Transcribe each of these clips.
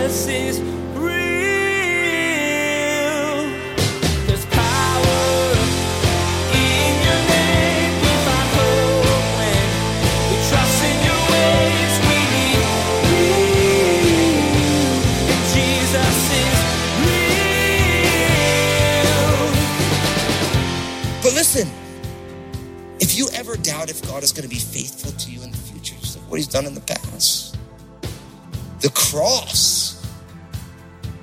Jesus is real. There's power in your name. We find hope when we trust in your ways. We need real, and Jesus is real. But listen, if you ever doubt if God is going to be faithful to you in the future, just like what he's done in the past, the cross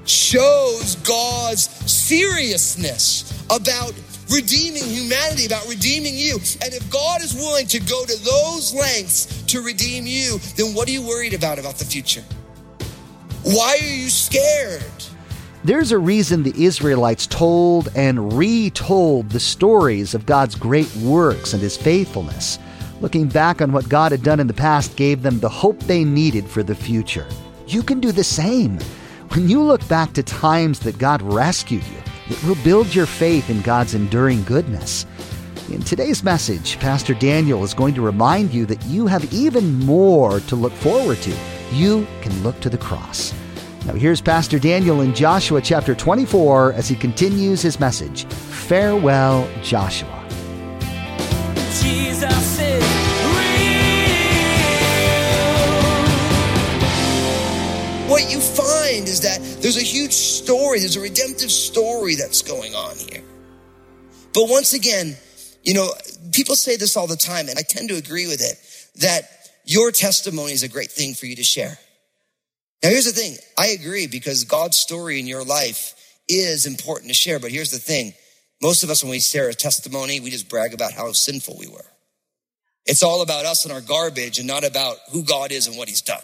shows God's seriousness about redeeming humanity, about redeeming you. And if God is willing to go to those lengths to redeem you, then what are you worried about the future? Why are you scared? There's a reason the Israelites told and retold the stories of God's great works and his faithfulness. Looking back on what God had done in the past gave them the hope they needed for the future. You can do the same. When you look back to times that God rescued you, it will build your faith in God's enduring goodness. In today's message, Pastor Daniel is going to remind you that you have even more to look forward to. You can look to the cross. Now here's Pastor Daniel in Joshua chapter 24 as he continues his message, Farewell, Joshua. Jesus is real. What you find is that there's a huge story, there's a redemptive story that's going on here. But once again, people say this all the time, and I tend to agree with it, that your testimony is a great thing for you to share. Now, here's the thing. I agree, because God's story in your life is important to share. But here's the thing. Most of us, when we share a testimony, we just brag about how sinful we were. It's all about us and our garbage, and not about who God is and what he's done.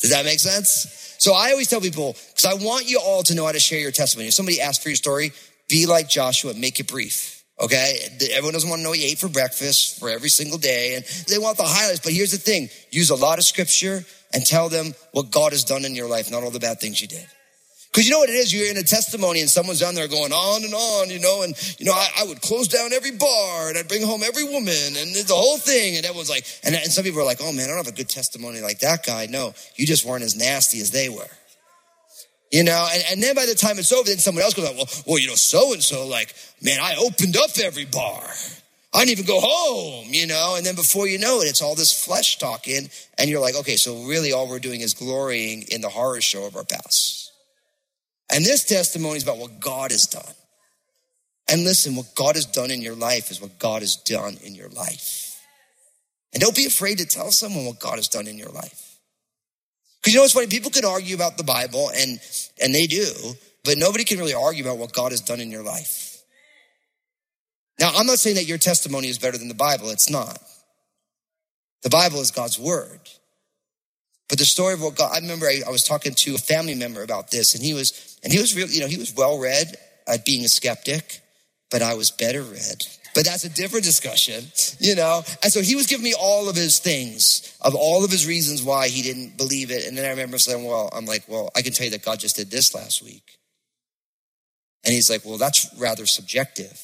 Does that make sense? So I always tell people, because I want you all to know how to share your testimony. If somebody asks for your story, be like Joshua, make it brief. Okay? Everyone doesn't want to know what you ate for breakfast for every single day, and they want the highlights. But here's the thing. Use a lot of scripture and tell them what God has done in your life, not all the bad things you did. Because you know what it is? You're in a testimony and someone's down there going on, I would close down every bar and I'd bring home every woman and the whole thing. And everyone's like, and some people are like, oh man, I don't have a good testimony like that guy. No, you just weren't as nasty as they were. And then by the time it's over, then someone else goes, well, so-and-so, man, I opened up every bar. I didn't even go home, and then before you know it, it's all this flesh talking. And you're like, okay, so really all we're doing is glorying in the horror show of our past. And this testimony is about what God has done. And listen, what God has done in your life is what God has done in your life. And don't be afraid to tell someone what God has done in your life. Because it's funny, people can argue about the Bible, and they do, but nobody can really argue about what God has done in your life. Now, I'm not saying that your testimony is better than the Bible. It's not. The Bible is God's word. But the story of what God, I remember I was talking to a family member about this, and he was really, he was well-read at being a skeptic, but I was better read. But that's a different discussion, And so he was giving me all of his things, of all of his reasons why he didn't believe it. And then I remember saying, I can tell you that God just did this last week. And he's like, well, that's rather subjective.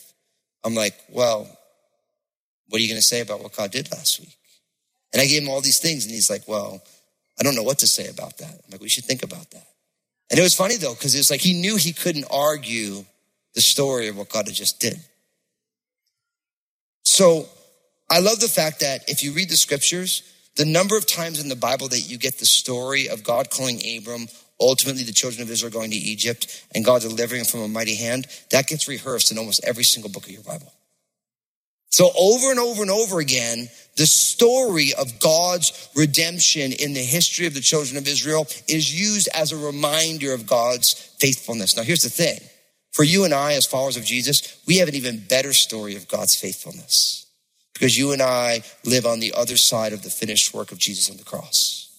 I'm like, what are you going to say about what God did last week? And I gave him all these things. And he's like, I don't know what to say about that. I'm like, we should think about that. And it was funny though, because it was like, he knew he couldn't argue the story of what God had just did. So I love the fact that if you read the scriptures, the number of times in the Bible that you get the story of God calling Abram, ultimately, the children of Israel going to Egypt and God delivering them from a mighty hand, that gets rehearsed in almost every single book of your Bible. So over and over and over again, the story of God's redemption in the history of the children of Israel is used as a reminder of God's faithfulness. Now, here's the thing. For you and I, as followers of Jesus, we have an even better story of God's faithfulness, because you and I live on the other side of the finished work of Jesus on the cross.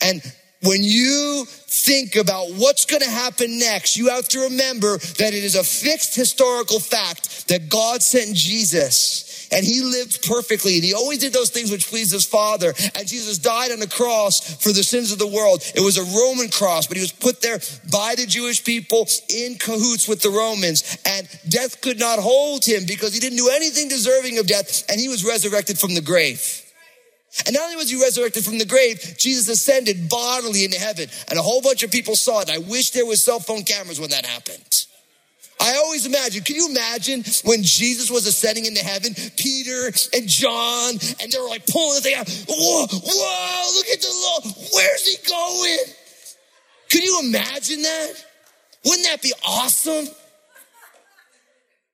And when you think about what's going to happen next, you have to remember that it is a fixed historical fact that God sent Jesus, and he lived perfectly, and he always did those things which pleased his Father. And Jesus died on the cross for the sins of the world. It was a Roman cross, but he was put there by the Jewish people in cahoots with the Romans, and death could not hold him because he didn't do anything deserving of death, and he was resurrected from the grave. And not only was he resurrected from the grave, Jesus ascended bodily into heaven. And a whole bunch of people saw it. I wish there was cell phone cameras when that happened. I always imagine, can you imagine when Jesus was ascending into heaven, Peter and John, and they were like pulling the thing out. Whoa, look at the Lord. Where's he going? Can you imagine that? Wouldn't that be awesome?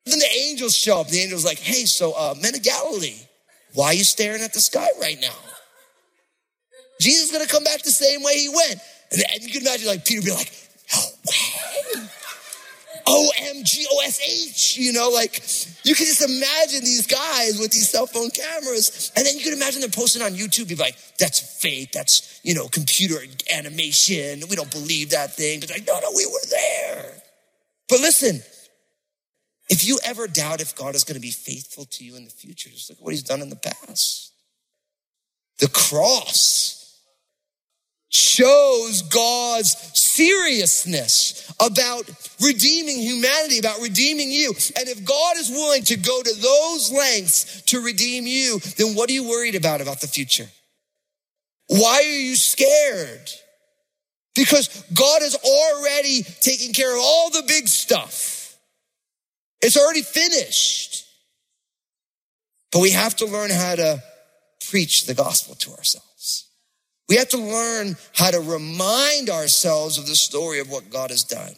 Then the angels show up. The angel's like, hey, men of Galilee, why are you staring at the sky right now? Jesus is going to come back the same way he went. And you can imagine like Peter be like, no way. OMGOSH, you can just imagine these guys with these cell phone cameras. And then you can imagine them posting on YouTube. You'd be like, that's fake. That's, computer animation. We don't believe that thing. But like, no, we were there. But listen, if you ever doubt if God is going to be faithful to you in the future, just look at what he's done in the past. The cross shows God's seriousness about redeeming humanity, about redeeming you. And if God is willing to go to those lengths to redeem you, then what are you worried about the future? Why are you scared? Because God is already taking care of all the big stuff. It's already finished. But we have to learn how to preach the gospel to ourselves. We have to learn how to remind ourselves of the story of what God has done.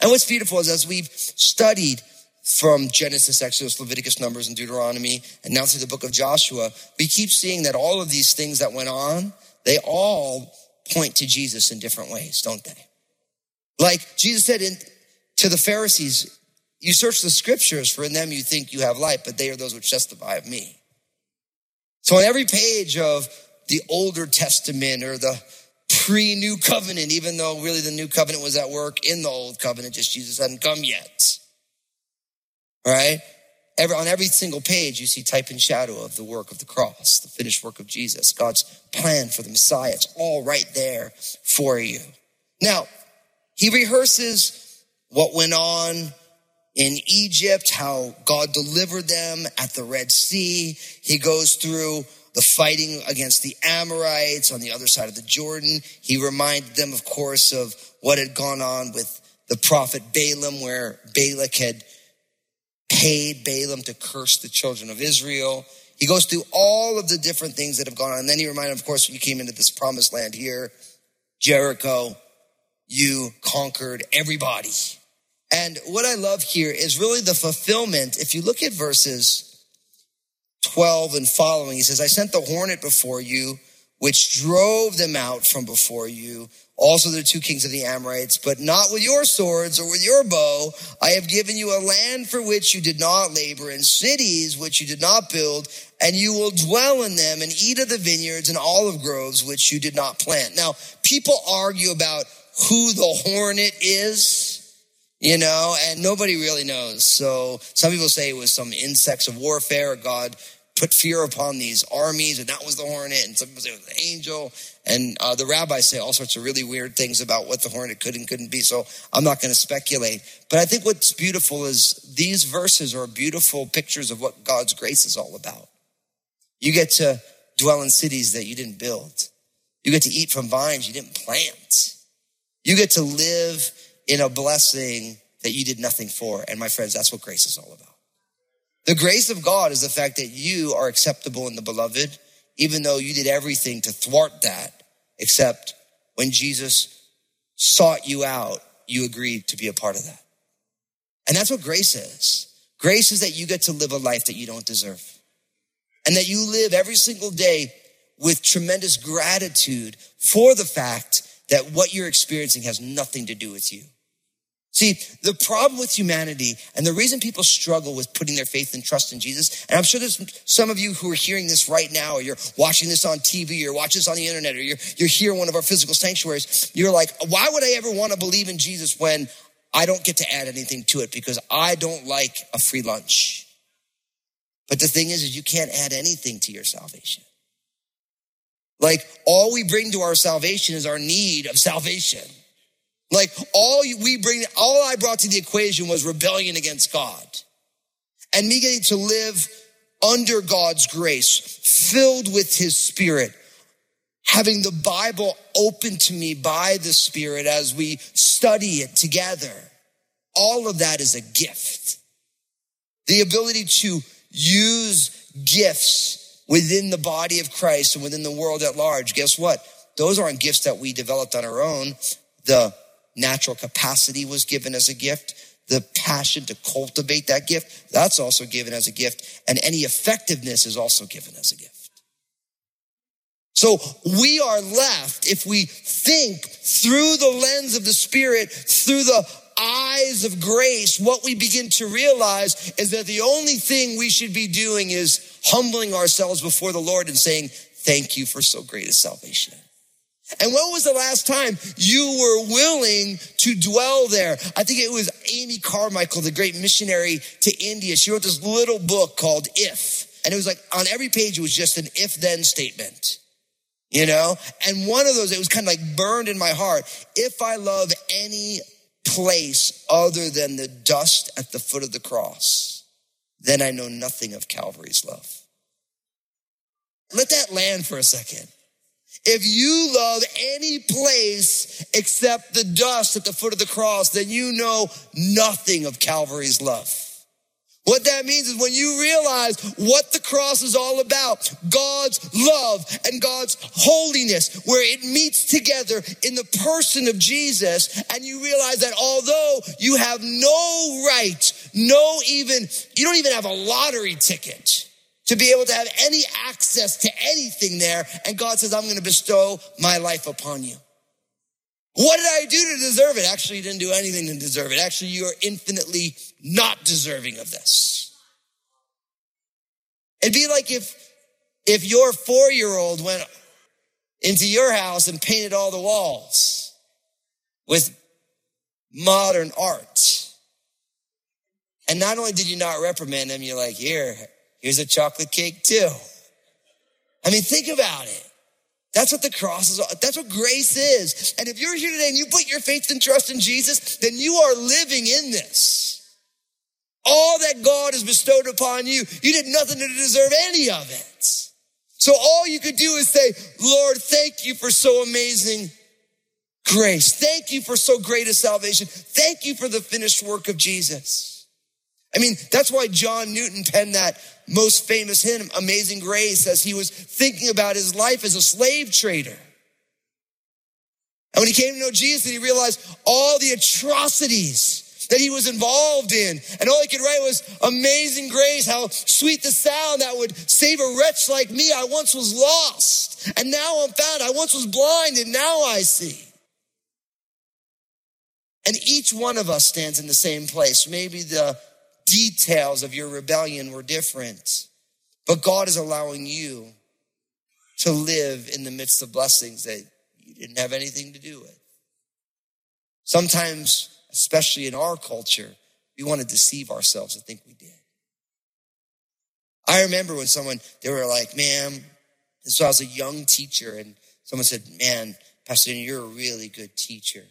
And what's beautiful is as we've studied from Genesis, Exodus, Leviticus, Numbers, and Deuteronomy, and now through the book of Joshua, we keep seeing that all of these things that went on, they all point to Jesus in different ways, don't they? Like Jesus said to the Pharisees, you search the scriptures, for in them you think you have life, but they are those which testify of me. So on every page of the Older Testament or the pre-New Covenant, even though really the New Covenant was at work in the Old Covenant, just Jesus hadn't come yet, right? On every single page, you see type and shadow of the work of the cross, the finished work of Jesus, God's plan for the Messiah. It's all right there for you. Now, he rehearses what went on in Egypt, how God delivered them at the Red Sea. He goes through the fighting against the Amorites on the other side of the Jordan. He reminded them, of course, of what had gone on with the prophet Balaam, where Balak had paid Balaam to curse the children of Israel. He goes through all of the different things that have gone on. And then he reminded them, of course, when you came into this promised land here, Jericho, you conquered everybody. And what I love here is really the fulfillment. If you look at verses 12 and following, he says, I sent the hornet before you, which drove them out from before you. Also the two kings of the Amorites, but not with your swords or with your bow. I have given you a land for which you did not labor and cities which you did not build, and you will dwell in them and eat of the vineyards and olive groves which you did not plant. Now, people argue about who the hornet is. And nobody really knows. So some people say it was some insects of warfare. God put fear upon these armies, and that was the hornet. And some people say it was an angel. And the rabbis say all sorts of really weird things about what the hornet could and couldn't be. So I'm not going to speculate. But I think what's beautiful is these verses are beautiful pictures of what God's grace is all about. You get to dwell in cities that you didn't build. You get to eat from vines you didn't plant. You get to live in a blessing that you did nothing for. And my friends, that's what grace is all about. The grace of God is the fact that you are acceptable in the beloved, even though you did everything to thwart that, except when Jesus sought you out, you agreed to be a part of that. And that's what grace is. Grace is that you get to live a life that you don't deserve, and that you live every single day with tremendous gratitude for the fact that what you're experiencing has nothing to do with you. See, the problem with humanity and the reason people struggle with putting their faith and trust in Jesus, and I'm sure there's some of you who are hearing this right now, or you're watching this on TV, or you're watching this on the internet, or you're here in one of our physical sanctuaries. You're like, why would I ever want to believe in Jesus when I don't get to add anything to it because I don't like a free lunch? But the thing is you can't add anything to your salvation. Like, all we bring to our salvation is our need of salvation. Like, all I brought to the equation was rebellion against God. And me getting to live under God's grace, filled with his Spirit, having the Bible open to me by the Spirit as we study it together. All of that is a gift. The ability to use gifts within the body of Christ and within the world at large. Guess what? Those aren't gifts that we developed on our own. The natural capacity was given as a gift. The passion to cultivate that gift, that's also given as a gift. And any effectiveness is also given as a gift. So we are left, if we think through the lens of the Spirit, through the eyes of grace, what we begin to realize is that the only thing we should be doing is humbling ourselves before the Lord and saying, thank you for so great a salvation. And when was the last time you were willing to dwell there? I think it was Amy Carmichael, the great missionary to India. She wrote this little book called If. And it was like on every page, it was just an if-then statement, you know? And one of those, it was kind of like burned in my heart. If I love any place other than the dust at the foot of the cross, then I know nothing of Calvary's love. Let that land for a second. If you love any place except the dust at the foot of the cross, then you know nothing of Calvary's love. What that means is when you realize what the cross is all about, God's love and God's holiness, where it meets together in the person of Jesus, and you realize that although you have no right, you don't even have a lottery ticket to be able to have any access to anything there. And God says, I'm going to bestow my life upon you. What did I do to deserve it? Actually, you didn't do anything to deserve it. Actually, you are infinitely not deserving of this. It'd be like if your 4-year-old went into your house and painted all the walls with modern art. And not only did you not reprimand him, you're like, here's a chocolate cake too. I mean, think about it. That's what the cross is. That's what grace is. And if you're here today and you put your faith and trust in Jesus, then you are living in this. All that God has bestowed upon you, you did nothing to deserve any of it. So all you could do is say, Lord, thank you for so amazing grace. Thank you for so great a salvation. Thank you for the finished work of Jesus. I mean, that's why John Newton penned that most famous hymn, Amazing Grace, as he was thinking about his life as a slave trader. And when he came to know Jesus, and he realized all the atrocities that he was involved in. And all he could write was, Amazing Grace, how sweet the sound that would save a wretch like me. I once was lost, and now I'm found. I once was blind, and now I see. And each one of us stands in the same place. Maybe the details of your rebellion were different, but God is allowing you to live in the midst of blessings that you didn't have anything to do with. Sometimes, especially in our culture, we want to deceive ourselves and think we did. I remember when they were like, man, and so I was a young teacher, and someone said, man, Pastor Daniel, you're a really good teacher.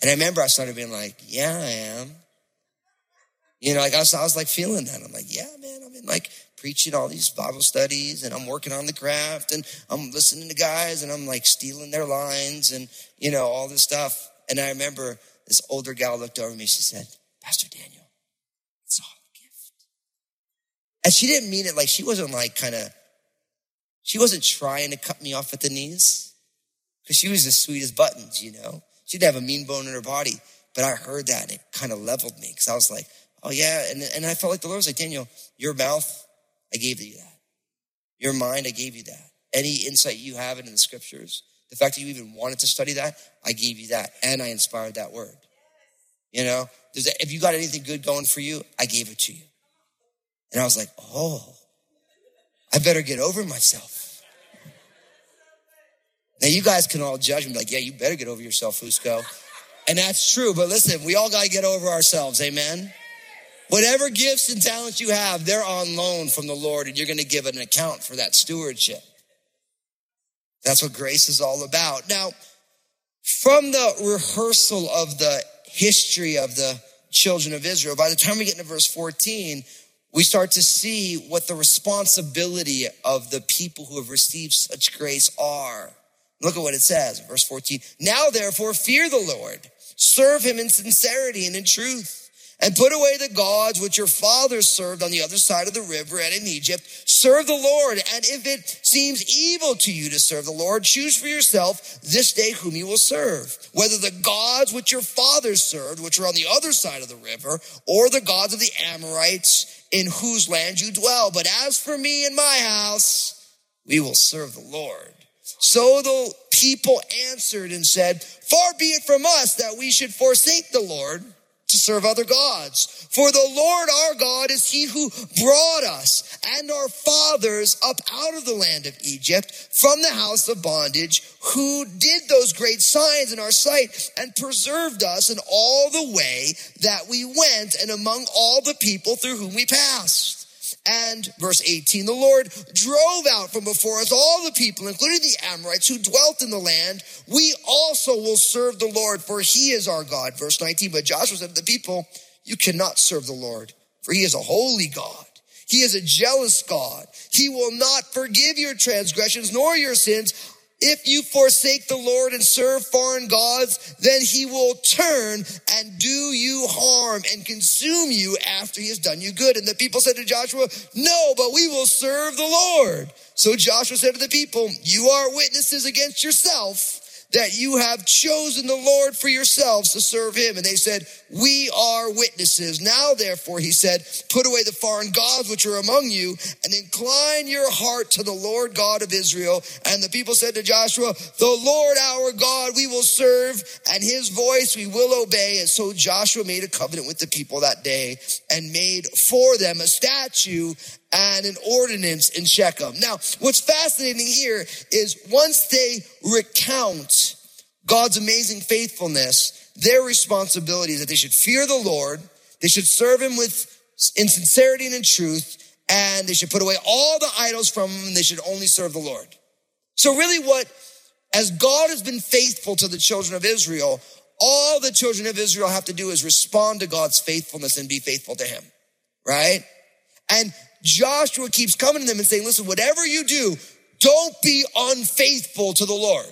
And I remember I started being like, yeah, I am. You know, like I was like feeling that. I'm like, yeah, man, I've been like preaching all these Bible studies, and I'm working on the craft, and I'm listening to guys, and I'm like stealing their lines, and, you know, all this stuff. And I remember this older gal looked over me. She said, Pastor Daniel, it's all a gift. And she didn't mean it. Like she wasn't trying to cut me off at the knees, because she was as sweet as buttons, you know. She didn't have a mean bone in her body. But I heard that, and it kind of leveled me, because I was like, oh yeah, and I felt like the Lord was like, Daniel, your mouth, I gave you that. Your mind, I gave you that. Any insight you have into the scriptures, the fact that you even wanted to study that, I gave you that, and I inspired that word. You know, if you got anything good going for you, I gave it to you. And I was like, oh, I better get over myself. Now you guys can all judge me, like, yeah, you better get over yourself, Fusco. And that's true, but listen, we all gotta get over ourselves, amen? Whatever gifts and talents you have, they're on loan from the Lord, and you're going to give an account for that stewardship. That's what grace is all about. Now, from the rehearsal of the history of the children of Israel, by the time we get into verse 14, we start to see what the responsibility of the people who have received such grace are. Look at what it says, verse 14. Now, therefore, fear the Lord, serve him in sincerity and in truth, and put away the gods which your fathers served on the other side of the river and in Egypt. Serve the Lord, and if it seems evil to you to serve the Lord, choose for yourself this day whom you will serve, whether the gods which your fathers served, which are on the other side of the river, or the gods of the Amorites, in whose land you dwell. But as for me and my house, we will serve the Lord. So the people answered and said, far be it from us that we should forsake the Lord to serve other gods. For the Lord our God is he who brought us and our fathers up out of the land of Egypt from the house of bondage, who did those great signs in our sight and preserved us in all the way that we went and among all the people through whom we passed. And verse 18, the Lord drove out from before us all the people, including the Amorites who dwelt in the land. We also will serve the Lord, for he is our God. Verse 19, but Joshua said to the people, you cannot serve the Lord, for he is a holy God. He is a jealous God. He will not forgive your transgressions nor your sins. If you forsake the Lord and serve foreign gods, then he will turn and do you harm and consume you after he has done you good. And the people said to Joshua, no, but we will serve the Lord. So Joshua said to the people, you are witnesses against yourself that you have chosen the Lord for yourselves to serve him. And they said, we are witnesses. Now, therefore, he said, put away the foreign gods which are among you and incline your heart to the Lord God of Israel. And the people said to Joshua, the Lord our God we will serve, and his voice we will obey. And so Joshua made a covenant with the people that day and made for them a statute and an ordinance in Shechem. Now, what's fascinating here is once they recount God's amazing faithfulness, their responsibility is that they should fear the Lord, they should serve him in sincerity and in truth, and they should put away all the idols from him, and they should only serve the Lord. So really as God has been faithful to the children of Israel, all the children of Israel have to do is respond to God's faithfulness and be faithful to him, right? And Joshua keeps coming to them and saying, listen, whatever you do, don't be unfaithful to the Lord,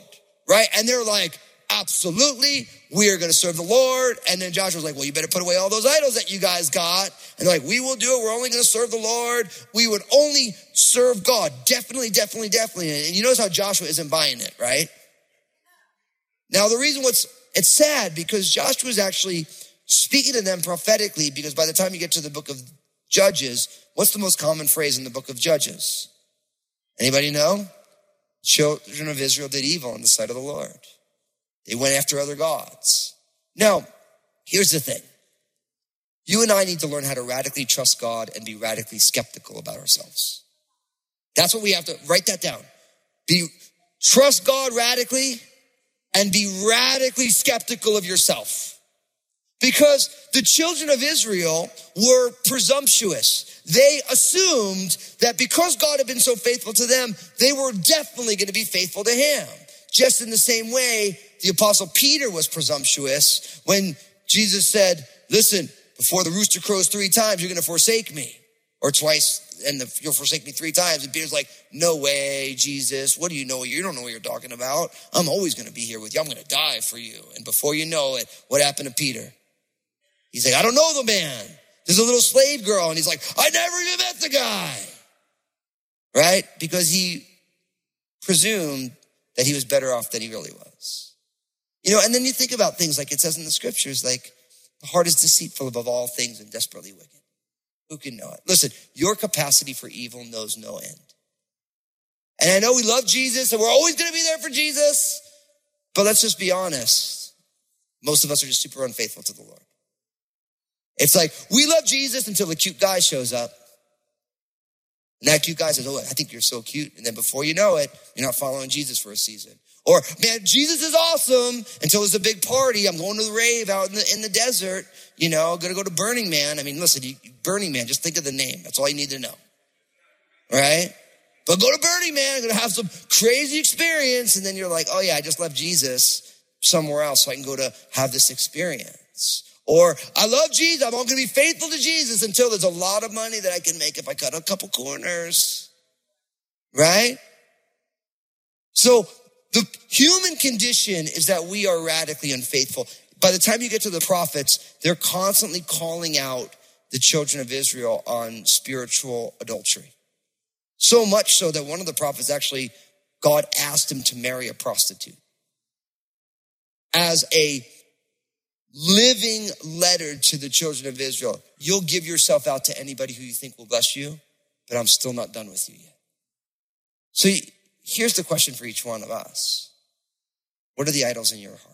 right? And they're like, absolutely, we are going to serve the Lord. And then Joshua's like, well, you better put away all those idols that you guys got. And they're like, we will do it. We're only going to serve the Lord. We would only serve God. Definitely, definitely, definitely. And you notice how Joshua isn't buying it, right? Now, the reason it's sad because Joshua's actually speaking to them prophetically, because by the time you get to the book of Judges, what's the most common phrase in the book of Judges? Anybody know? Children of Israel did evil in the sight of the Lord. They went after other gods. Now, here's the thing. You and I need to learn how to radically trust God and be radically skeptical about ourselves. That's what we have to, write that down. Trust God radically and be radically skeptical of yourself. Because the children of Israel were presumptuous. They assumed that because God had been so faithful to them, they were definitely going to be faithful to him. Just in the same way, the apostle Peter was presumptuous when Jesus said, listen, before the rooster crows 3 times, you're going to forsake me. Or twice, and you'll forsake me 3 times. And Peter's like, no way, Jesus. What do you know? You don't know what you're talking about. I'm always going to be here with you. I'm going to die for you. And before you know it, what happened to Peter? He's like, I don't know the man. There's a little slave girl. And he's like, I never even met the guy. Right? Because he presumed that he was better off than he really was. You know, and then you think about things like it says in the scriptures, like the heart is deceitful above all things and desperately wicked. Who can know it? Listen, your capacity for evil knows no end. And I know we love Jesus and we're always going to be there for Jesus, but let's just be honest. Most of us are just super unfaithful to the Lord. It's like, we love Jesus until the cute guy shows up. And that cute guy says, oh, I think you're so cute. And then before you know it, you're not following Jesus for a season. Or, man, Jesus is awesome until there's a big party. I'm going to the rave out in the desert. You know, going to go to Burning Man. I mean, listen, Burning Man, just think of the name. That's all you need to know. Right? But go to Burning Man. I'm going to have some crazy experience. And then you're like, oh, yeah, I just left Jesus somewhere else so I can go to have this experience. Or I love Jesus. I'm going to be faithful to Jesus until there's a lot of money that I can make if I cut a couple corners. Right? So the human condition is that we are radically unfaithful. By the time you get to the prophets, they're constantly calling out the children of Israel on spiritual adultery. So much so that one of the prophets actually, God asked him to marry a prostitute as a living letter to the children of Israel. You'll give yourself out to anybody who you think will bless you, but I'm still not done with you yet. So here's the question for each one of us. What are the idols in your heart?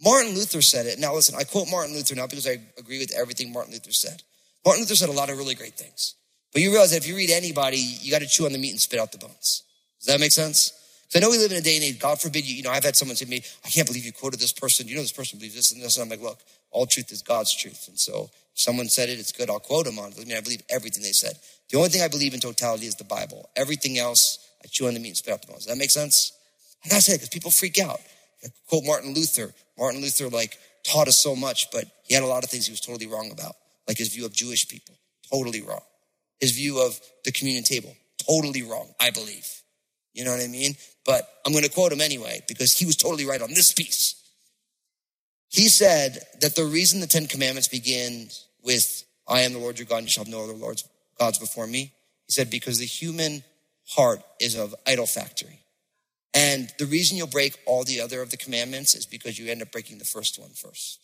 Martin Luther said it. Now listen, I quote Martin Luther not because I agree with everything Martin Luther said. Martin Luther said a lot of really great things. But you realize that if you read anybody, you got to chew on the meat and spit out the bones. Does that make sense? Because I know we live in a day and age, God forbid you, I've had someone say to me, I can't believe you quoted this person. You know this person believes this and this. And I'm like, look, all truth is God's truth. And so if someone said it, it's good. I'll quote them on it. I mean, I believe everything they said. The only thing I believe in totality is the Bible. Everything else, I chew on the meat and spit out the bones. Does that make sense? And I said it because people freak out. I quote Martin Luther. Martin Luther taught us so much, but he had a lot of things he was totally wrong about. Like his view of Jewish people, totally wrong. His view of the communion table, totally wrong, I believe. You know what I mean? But I'm going to quote him anyway because he was totally right on this piece. He said that the reason the Ten Commandments begin with, I am the Lord your God, and you shall have no other gods before me. He said, because the human heart is of idol factory. And the reason you'll break all the other of the commandments is because you end up breaking the first one first.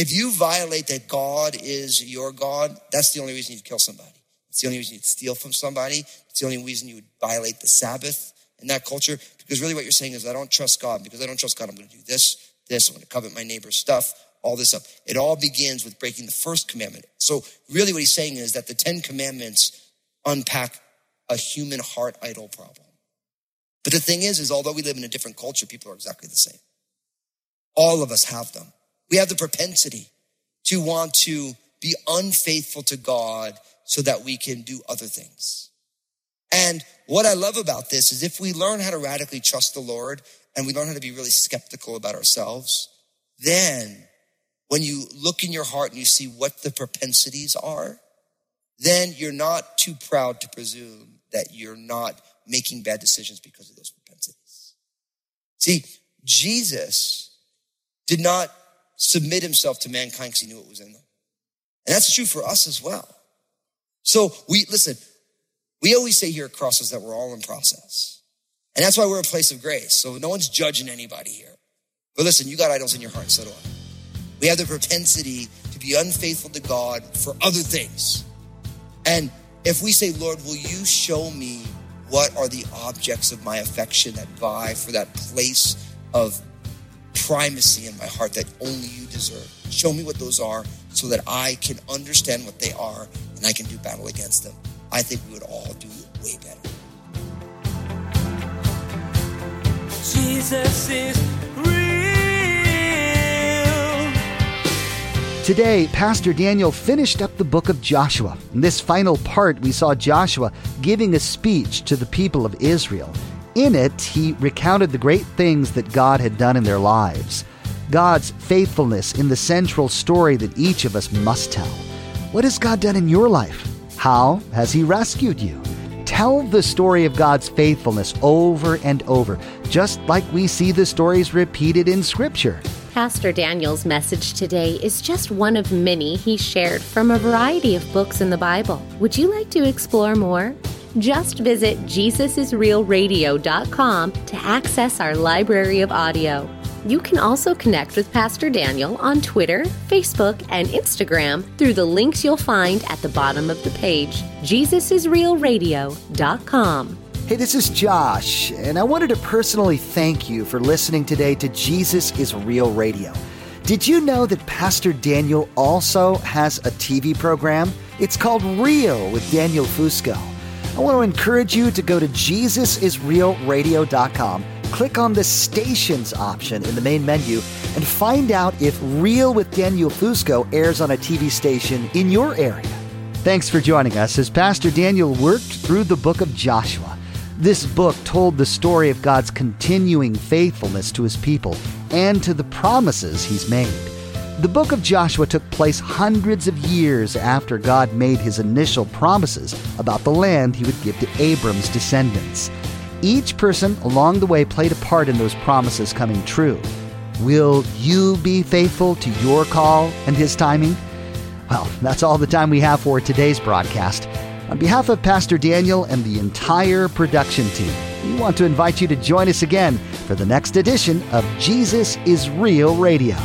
If you violate that God is your God, that's the only reason you'd kill somebody. It's the only reason you'd steal from somebody. It's the only reason you would violate the Sabbath in that culture. Because really what you're saying is, I don't trust God. Because I don't trust God, I'm going to do this. I'm going to covet my neighbor's stuff, all this stuff. It all begins with breaking the first commandment. So really what he's saying is that the Ten Commandments unpack a human heart idol problem. But the thing is although we live in a different culture, people are exactly the same. All of us have them. We have the propensity to want to be unfaithful to God so that we can do other things. And what I love about this is if we learn how to radically trust the Lord and we learn how to be really skeptical about ourselves, then when you look in your heart and you see what the propensities are, then you're not too proud to presume that you're not making bad decisions because of those propensities. See, Jesus did not submit himself to mankind because he knew what was in them. And that's true for us as well. So we always say here at Crossroads that we're all in process. And that's why we're a place of grace. So no one's judging anybody here. But listen, you got idols in your heart, so do I. We have the propensity to be unfaithful to God for other things. And if we say, Lord, will you show me what are the objects of my affection that vie for that place of primacy in my heart that only you deserve? Show me what those are so that I can understand what they are and I can do battle against them. I think we would all do way better. Jesus is real. Today, Pastor Daniel finished up the book of Joshua. In this final part, we saw Joshua giving a speech to the people of Israel. In it, he recounted the great things that God had done in their lives. God's faithfulness in the central story that each of us must tell. What has God done in your life? How has he rescued you? Tell the story of God's faithfulness over and over, just like we see the stories repeated in Scripture. Pastor Daniel's message today is just one of many he shared from a variety of books in the Bible. Would you like to explore more? Just visit JesusIsRealRadio.com to access our library of audio. You can also connect with Pastor Daniel on Twitter, Facebook, and Instagram through the links you'll find at the bottom of the page, JesusIsRealRadio.com. Hey, this is Josh, and I wanted to personally thank you for listening today to Jesus is Real Radio. Did you know that Pastor Daniel also has a TV program? It's called Real with Daniel Fusco. I want to encourage you to go to JesusIsRealRadio.com. Click on the stations option in the main menu and find out if Real with Daniel Fusco airs on a TV station in your area. Thanks for joining us as Pastor Daniel worked through the book of Joshua. This book told the story of God's continuing faithfulness to his people, and to the promises he's made. The book of Joshua took place hundreds of years after God made his initial promises about the land he would give to Abram's descendants. Each person along the way played a part in those promises coming true. Will you be faithful to your call and his timing? Well, that's all the time we have for today's broadcast. On behalf of Pastor Daniel and the entire production team, we want to invite you to join us again for the next edition of Jesus Is Real Radio.